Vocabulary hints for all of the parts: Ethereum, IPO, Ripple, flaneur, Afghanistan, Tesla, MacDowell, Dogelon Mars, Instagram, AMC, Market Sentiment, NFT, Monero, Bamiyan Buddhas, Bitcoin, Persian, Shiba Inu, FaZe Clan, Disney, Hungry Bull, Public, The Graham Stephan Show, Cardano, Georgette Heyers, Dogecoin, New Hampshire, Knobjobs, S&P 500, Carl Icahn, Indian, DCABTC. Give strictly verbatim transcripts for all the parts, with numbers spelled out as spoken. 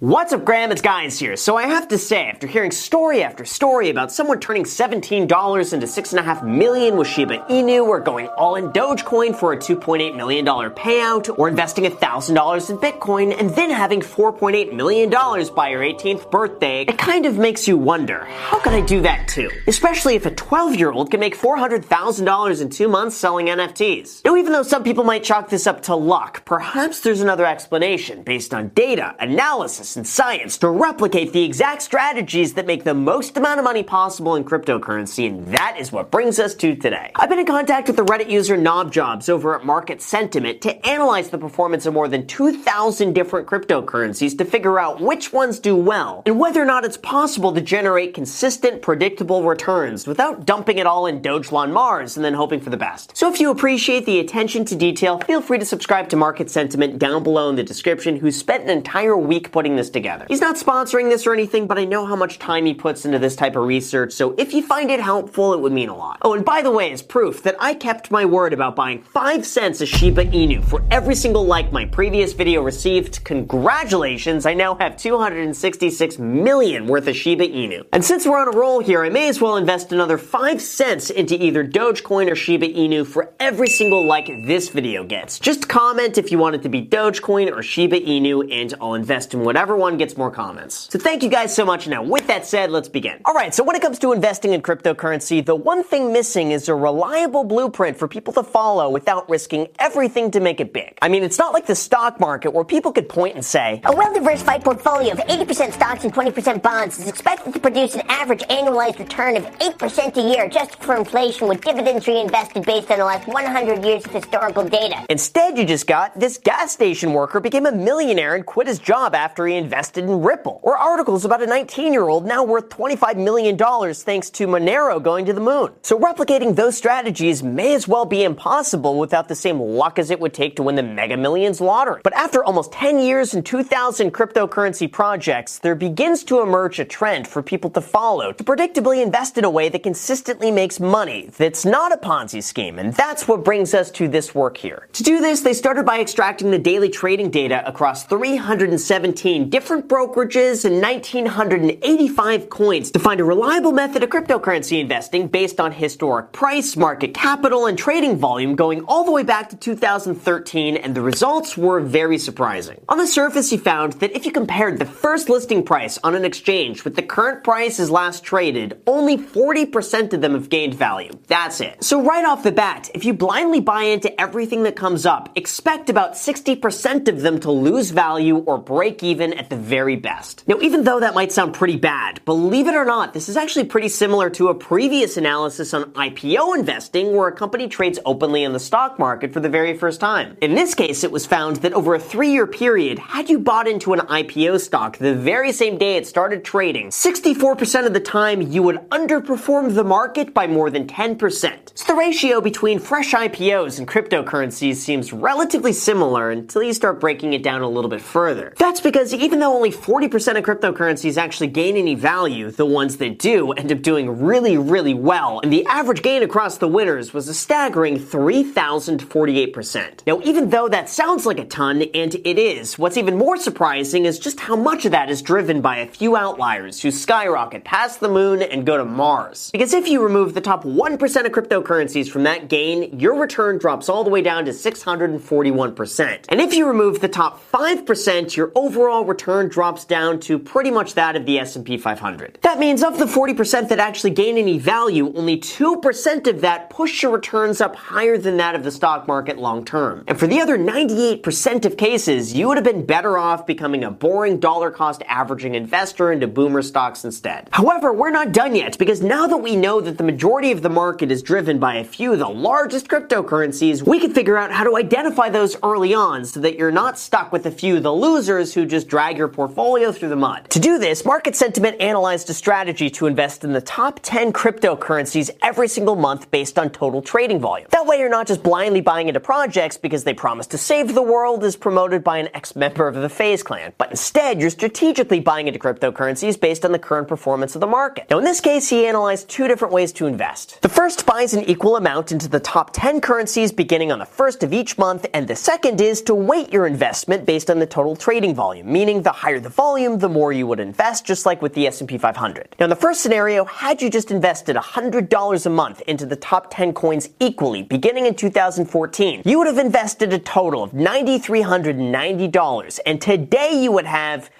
What's up, Graham? It's Guyans here. So I have to say, after hearing story after story about someone turning seventeen dollars into six point five million dollars with Shiba Inu, or going all in Dogecoin for a two point eight million dollars payout, or investing one thousand dollars in Bitcoin, and then having four point eight million dollars by your eighteenth birthday, it kind of makes you wonder, how could I do that too? Especially if a twelve-year-old can make four hundred thousand dollars in two months selling N F Ts. Now, even though some people might chalk this up to luck, perhaps there's another explanation based on data, analysis, and science to replicate the exact strategies that make the most amount of money possible in cryptocurrency, and that is what brings us to today. I've been in contact with the Reddit user Knobjobs over at Market Sentiment to analyze the performance of more than two thousand different cryptocurrencies to figure out which ones do well, and whether or not it's possible to generate consistent, predictable returns without dumping it all in Dogelon Mars and then hoping for the best. So if you appreciate the attention to detail, feel free to subscribe to Market Sentiment down below in the description, who spent an entire week putting this together. He's not sponsoring this or anything, but I know how much time he puts into this type of research, so if you find it helpful, it would mean a lot. Oh, and by the way, as proof that I kept my word about buying five cents of Shiba Inu for every single like my previous video received, congratulations, I now have two hundred sixty-six million worth of Shiba Inu. And since we're on a roll here, I may as well invest another five cents into either Dogecoin or Shiba Inu for every single like this video gets. Just comment if you want it to be Dogecoin or Shiba Inu, and I'll invest in whatever everyone gets more comments. So thank you guys so much. Now, with that said, let's begin. All right, so when it comes to investing in cryptocurrency, the one thing missing is a reliable blueprint for people to follow without risking everything to make it big. I mean, it's not like the stock market where people could point and say, a well-diversified portfolio of eighty percent stocks and twenty percent bonds is expected to produce an average annualized return of eight percent a year adjusted for inflation, with dividends reinvested based on the last one hundred years of historical data. Instead, you just got this gas station worker became a millionaire and quit his job after he invested in Ripple, or articles about a nineteen-year-old now worth twenty-five million dollars thanks to Monero going to the moon. So replicating those strategies may as well be impossible without the same luck as it would take to win the Mega Millions lottery. But after almost ten years and two thousand cryptocurrency projects, there begins to emerge a trend for people to follow to predictably invest in a way that consistently makes money, that's not a Ponzi scheme, and that's what brings us to this work here. To do this, they started by extracting the daily trading data across three hundred seventeen different brokerages and one thousand nine hundred eighty-five coins to find a reliable method of cryptocurrency investing based on historic price, market capital, and trading volume going all the way back to two thousand thirteen, and the results were very surprising. On the surface, he found that if you compared the first listing price on an exchange with the current price as last traded, only forty percent of them have gained value. That's it. So right off the bat, if you blindly buy into everything that comes up, expect about sixty percent of them to lose value or break even at the very best. Now, even though that might sound pretty bad, believe it or not, this is actually pretty similar to a previous analysis on I P O investing, where a company trades openly in the stock market for the very first time. In this case, it was found that over a three-year period, had you bought into an I P O stock the very same day it started trading, sixty-four percent of the time you would underperform the market by more than ten percent. So the ratio between fresh I P Os and cryptocurrencies seems relatively similar until you start breaking it down a little bit further. That's because even though only forty percent of cryptocurrencies actually gain any value, the ones that do end up doing really, really well, and the average gain across the winners was a staggering three thousand forty-eight percent. Now, even though that sounds like a ton, and it is, what's even more surprising is just how much of that is driven by a few outliers who skyrocket past the moon and go to Mars. Because if you remove the top one percent of cryptocurrencies from that gain, your return drops all the way down to six hundred forty-one percent. And if you remove the top five percent, your overall return return drops down to pretty much that of the S and P five hundred. That means of the forty percent that actually gain any value, only two percent of that push your returns up higher than that of the stock market long term. And for the other ninety-eight percent of cases, you would have been better off becoming a boring dollar cost averaging investor into boomer stocks instead. However, we're not done yet, because now that we know that the majority of the market is driven by a few of the largest cryptocurrencies, we can figure out how to identify those early on so that you're not stuck with a few of the losers who just drag your portfolio through the mud. To do this, Market Sentiment analyzed a strategy to invest in the top ten cryptocurrencies every single month based on total trading volume. That way you're not just blindly buying into projects because they promise to save the world as promoted by an ex-member of the FaZe Clan, but instead you're strategically buying into cryptocurrencies based on the current performance of the market. Now, in this case, he analyzed two different ways to invest. The first buys an equal amount into the top ten currencies beginning on the first of each month, and the second is to weight your investment based on the total trading volume, meaning meaning the higher the volume, the more you would invest, just like with the S and P five hundred. Now, in the first scenario, had you just invested one hundred dollars a month into the top ten coins equally, beginning in two thousand fourteen, you would have invested a total of nine thousand three hundred ninety dollars, and today you would have,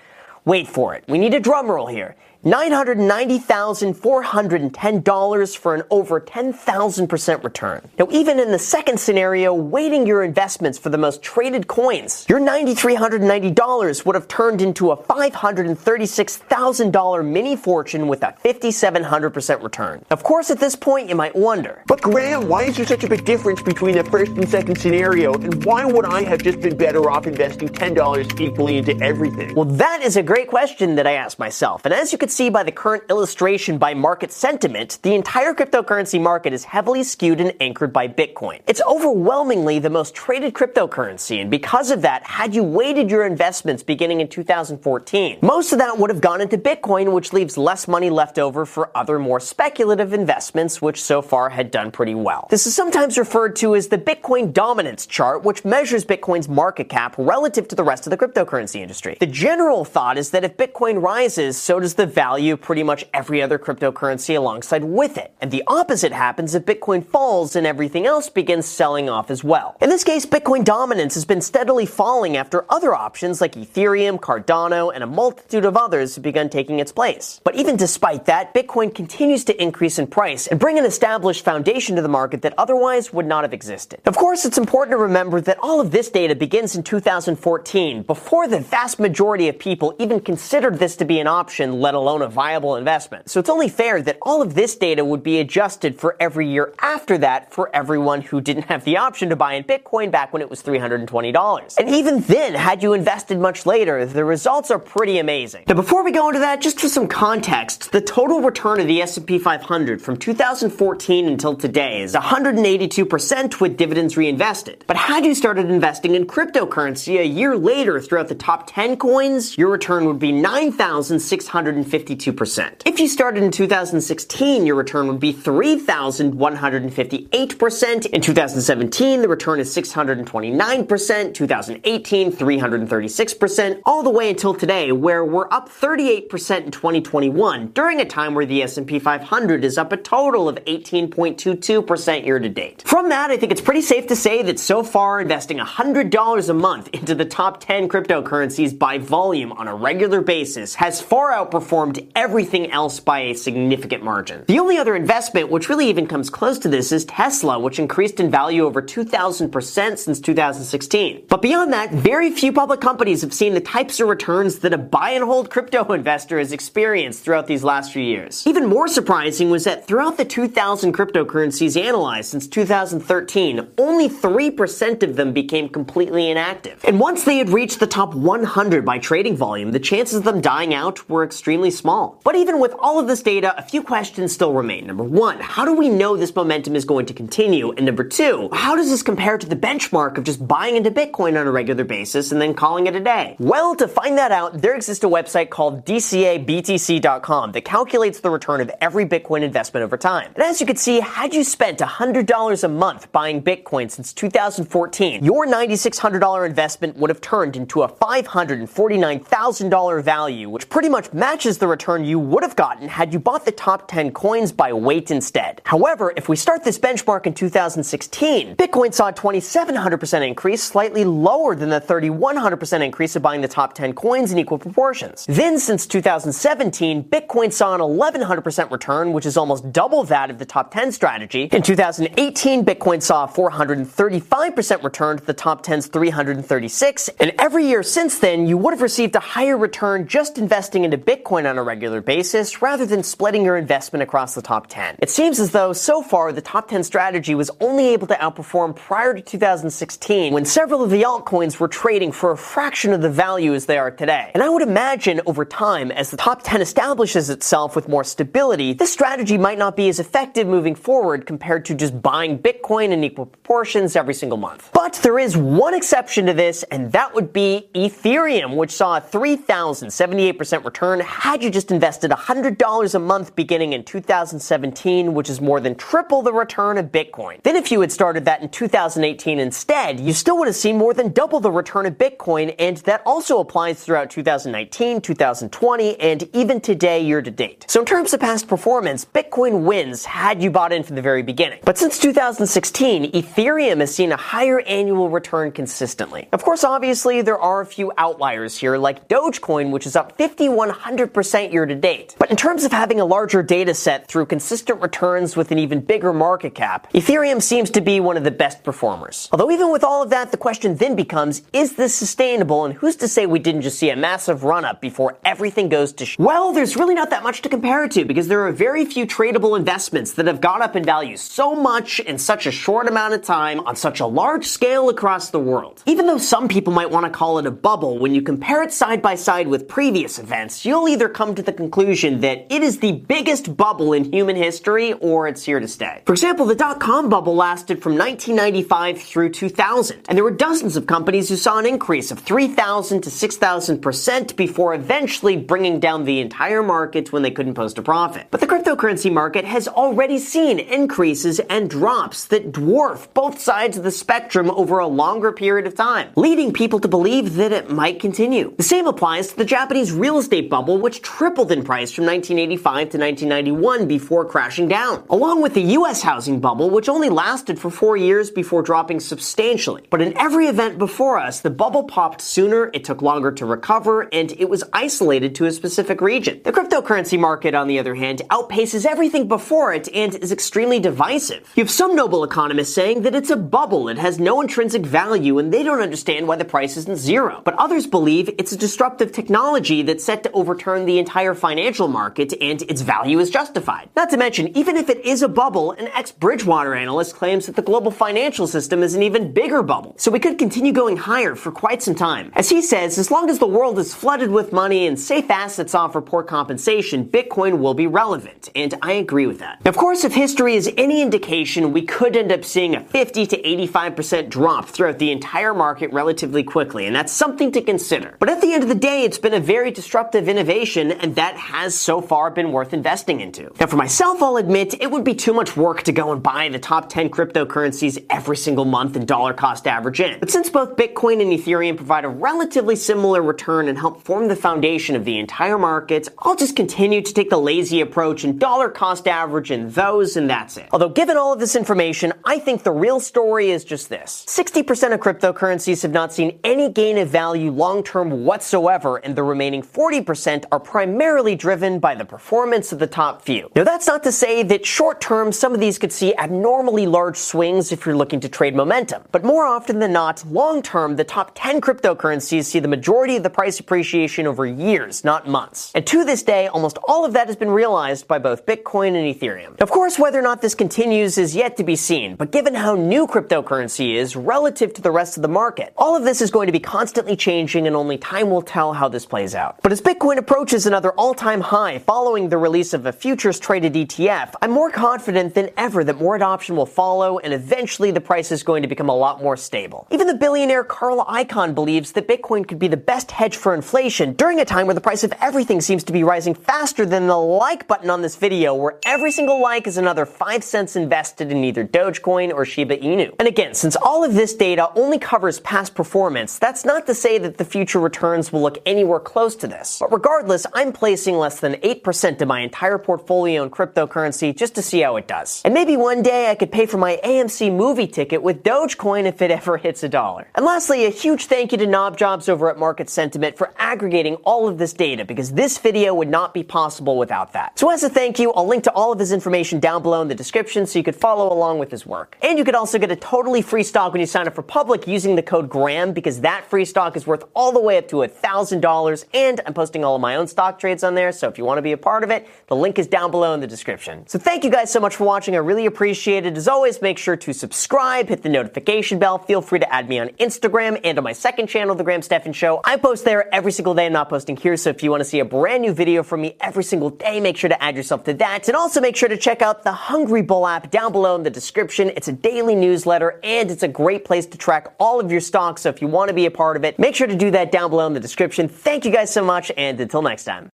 wait for it, we need a drum roll here, nine hundred ninety thousand four hundred ten dollars for an over ten thousand percent return. Now, even in the second scenario, weighting your investments for the most traded coins, your nine thousand three hundred ninety dollars would have turned into a five hundred thirty-six thousand dollars mini fortune with a fifty-seven hundred percent return. Of course, at this point, you might wonder, but Graham, why is there such a big difference between the first and second scenario? And why would I have just been better off investing ten dollars equally into everything? Well, that is a great question that I asked myself. And as you can see by the current illustration by Market Sentiment, the entire cryptocurrency market is heavily skewed and anchored by Bitcoin. It's overwhelmingly the most traded cryptocurrency, and because of that, had you weighted your investments beginning in two thousand fourteen, most of that would have gone into Bitcoin, which leaves less money left over for other more speculative investments, which so far had done pretty well. This is sometimes referred to as the Bitcoin dominance chart, which measures Bitcoin's market cap relative to the rest of the cryptocurrency industry. The general thought is that if Bitcoin rises, so does the value value pretty much every other cryptocurrency alongside with it. And the opposite happens if Bitcoin falls and everything else begins selling off as well. In this case, Bitcoin dominance has been steadily falling after other options like Ethereum, Cardano, and a multitude of others have begun taking its place. But even despite that, Bitcoin continues to increase in price and bring an established foundation to the market that otherwise would not have existed. Of course, it's important to remember that all of this data begins in two thousand fourteen, before the vast majority of people even considered this to be an option, let alone a viable investment. So it's only fair that all of this data would be adjusted for every year after that for everyone who didn't have the option to buy in Bitcoin back when it was three hundred twenty dollars. And even then, had you invested much later, the results are pretty amazing. Now, before we go into that, just for some context, the total return of the S and P five hundred from two thousand fourteen until today is one hundred eighty-two percent with dividends reinvested. But had you started investing in cryptocurrency a year later throughout the top ten coins, your return would be nine thousand six hundred fifty percent. If you started in two thousand sixteen, your return would be three thousand one hundred fifty-eight percent. In two thousand seventeen, the return is six hundred twenty-nine percent. two thousand eighteen, three hundred thirty-six percent. All the way until today, where we're up thirty-eight percent in twenty twenty-one, during a time where the S and P five hundred is up a total of eighteen point two two percent year to date. From that, I think it's pretty safe to say that so far, investing one hundred dollars a month into the top ten cryptocurrencies by volume on a regular basis has far outperformed everything else by a significant margin. The only other investment which really even comes close to this is Tesla, which increased in value over two thousand percent since two thousand sixteen. But beyond that, very few public companies have seen the types of returns that a buy and hold crypto investor has experienced throughout these last few years. Even more surprising was that throughout the two thousand cryptocurrencies analyzed since two thousand thirteen, only three percent of them became completely inactive. And once they had reached the top one hundred by trading volume, the chances of them dying out were extremely small. Small. But even with all of this data, a few questions still remain. Number one, how do we know this momentum is going to continue? And number two, how does this compare to the benchmark of just buying into Bitcoin on a regular basis and then calling it a day? Well, to find that out, there exists a website called D C A B T C dot com that calculates the return of every Bitcoin investment over time. And as you can see, had you spent one hundred dollars a month buying Bitcoin since two thousand fourteen, your nine thousand six hundred dollars investment would have turned into a five hundred forty-nine thousand dollars value, which pretty much matches the return you would have gotten had you bought the top ten coins by weight instead. However, if we start this benchmark in two thousand sixteen, Bitcoin saw a twenty-seven hundred percent increase, slightly lower than the thirty-one hundred percent increase of buying the top ten coins in equal proportions. Then, since two thousand seventeen, Bitcoin saw an eleven hundred percent return, which is almost double that of the top ten strategy. In two thousand eighteen, Bitcoin saw a four hundred thirty-five percent return to the top ten's three hundred thirty-six, and every year since then, you would have received a higher return just investing into Bitcoin on a regular basis rather than splitting your investment across the top ten. It seems as though so far the top ten strategy was only able to outperform prior to two thousand sixteen, when several of the altcoins were trading for a fraction of the value as they are today. And I would imagine over time, as the top ten establishes itself with more stability, this strategy might not be as effective moving forward compared to just buying Bitcoin in equal proportions every single month. But there is one exception to this, and that would be Ethereum, which saw a three thousand seventy-eight percent return had you just invested one hundred dollars a month beginning in two thousand seventeen, which is more than triple the return of Bitcoin. Then if you had started that in two thousand eighteen instead, you still would have seen more than double the return of Bitcoin, and that also applies throughout two thousand nineteen, two thousand twenty, and even today year to date. So in terms of past performance, Bitcoin wins had you bought in from the very beginning. But since two thousand sixteen, Ethereum has seen a higher annual return consistently. Of course, obviously, there are a few outliers here, like Dogecoin, which is up fifty-one hundred percent year to date. But in terms of having a larger data set through consistent returns with an even bigger market cap, Ethereum seems to be one of the best performers. Although even with all of that, the question then becomes, is this sustainable, and who's to say we didn't just see a massive run-up before everything goes to sh- Well, there's really not that much to compare it to, because there are very few tradable investments that have gone up in value so much in such a short amount of time on such a large scale across the world. Even though some people might want to call it a bubble, when you compare it side by side with previous events, you'll either come to the conclusion that it is the biggest bubble in human history, or it's here to stay. For example, the dot-com bubble lasted from nineteen ninety-five through two thousand, and there were dozens of companies who saw an increase of three thousand to six thousand percent before eventually bringing down the entire market when they couldn't post a profit. But the cryptocurrency market has already seen increases and drops that dwarf both sides of the spectrum over a longer period of time, leading people to believe that it might continue. The same applies to the Japanese real estate bubble, which tripled in price from nineteen eighty-five to nineteen ninety-one before crashing down, along with the U S housing bubble, which only lasted for four years before dropping substantially. But in every event before us, the bubble popped sooner, it took longer to recover, and it was isolated to a specific region. The cryptocurrency market, on the other hand, outpaces everything before it and is extremely divisive. You have some noble economists saying that it's a bubble, it has no intrinsic value, and they don't understand why the price isn't zero. But others believe it's a disruptive technology that's set to overturn the entire financial market, and its value is justified. Not to mention, even if it is a bubble, an ex-Bridgewater analyst claims that the global financial system is an even bigger bubble. So we could continue going higher for quite some time. As he says, as long as the world is flooded with money and safe assets offer poor compensation, Bitcoin will be relevant. And I agree with that. Of course, if history is any indication, we could end up seeing a fifty to eighty-five percent drop throughout the entire market relatively quickly, and that's something to consider. But at the end of the day, it's been a very disruptive innovation, and that has so far been worth investing into. Now, for myself, I'll admit it would be too much work to go and buy the top ten cryptocurrencies every single month and dollar cost average in. But since both Bitcoin and Ethereum provide a relatively similar return and help form the foundation of the entire market, I'll just continue to take the lazy approach and dollar cost average in those, and that's it. Although, given all of this information, I think the real story is just this. sixty percent of cryptocurrencies have not seen any gain of value long-term whatsoever, and the remaining forty percent are primarily driven by the performance of the top few. Now, that's not to say that short-term, some of these could see abnormally large swings if you're looking to trade momentum. But more often than not, long-term, the top ten cryptocurrencies see the majority of the price appreciation over years, not months. And to this day, almost all of that has been realized by both Bitcoin and Ethereum. Of course, whether or not this continues is yet to be seen, but given how new cryptocurrency is relative to the rest of the market, all of this is going to be constantly changing, and only time will tell how this plays out. But as Bitcoin approaches another all-time high following the release of a futures traded E T F, I'm more confident than ever that more adoption will follow, and eventually the price is going to become a lot more stable. Even the billionaire Carl Icahn believes that Bitcoin could be the best hedge for inflation during a time where the price of everything seems to be rising faster than the like button on this video, where every single like is another five cents invested in either Dogecoin or Shiba Inu. And again, since all of this data only covers past performance, that's not to say that the future returns will look anywhere close to this. But regardless, I'm placing less than eight percent of my entire portfolio in cryptocurrency just to see how it does. And maybe one day I could pay for my A M C movie ticket with Dogecoin if it ever hits a dollar. And lastly, a huge thank you to Knobjobs over at Market Sentiment for aggregating all of this data, because this video would not be possible without that. So as a thank you, I'll link to all of his information down below in the description so you could follow along with his work. And you could also get a totally free stock when you sign up for Public using the code Graham, because that free stock is worth all the way up to one thousand dollars, and I'm posting all of my own stock trades on there, so if you want to be a part of it, the link is down below in the description. So thank you guys so much for watching, I really appreciate it. As always, make sure to subscribe, hit the notification bell, feel free to add me on Instagram and on my second channel, The Graham Stephan Show. I post there every single day, I'm not posting here, so if you want to see a brand new video from me every single day, make sure to add yourself to that, and also make sure to check out the Hungry Bull app down below in the description. It's a daily newsletter, and it's a great place to track all of your stocks, so if you want to be a part of it, make sure to do that down below in the description. Thank you guys so much, and until next time.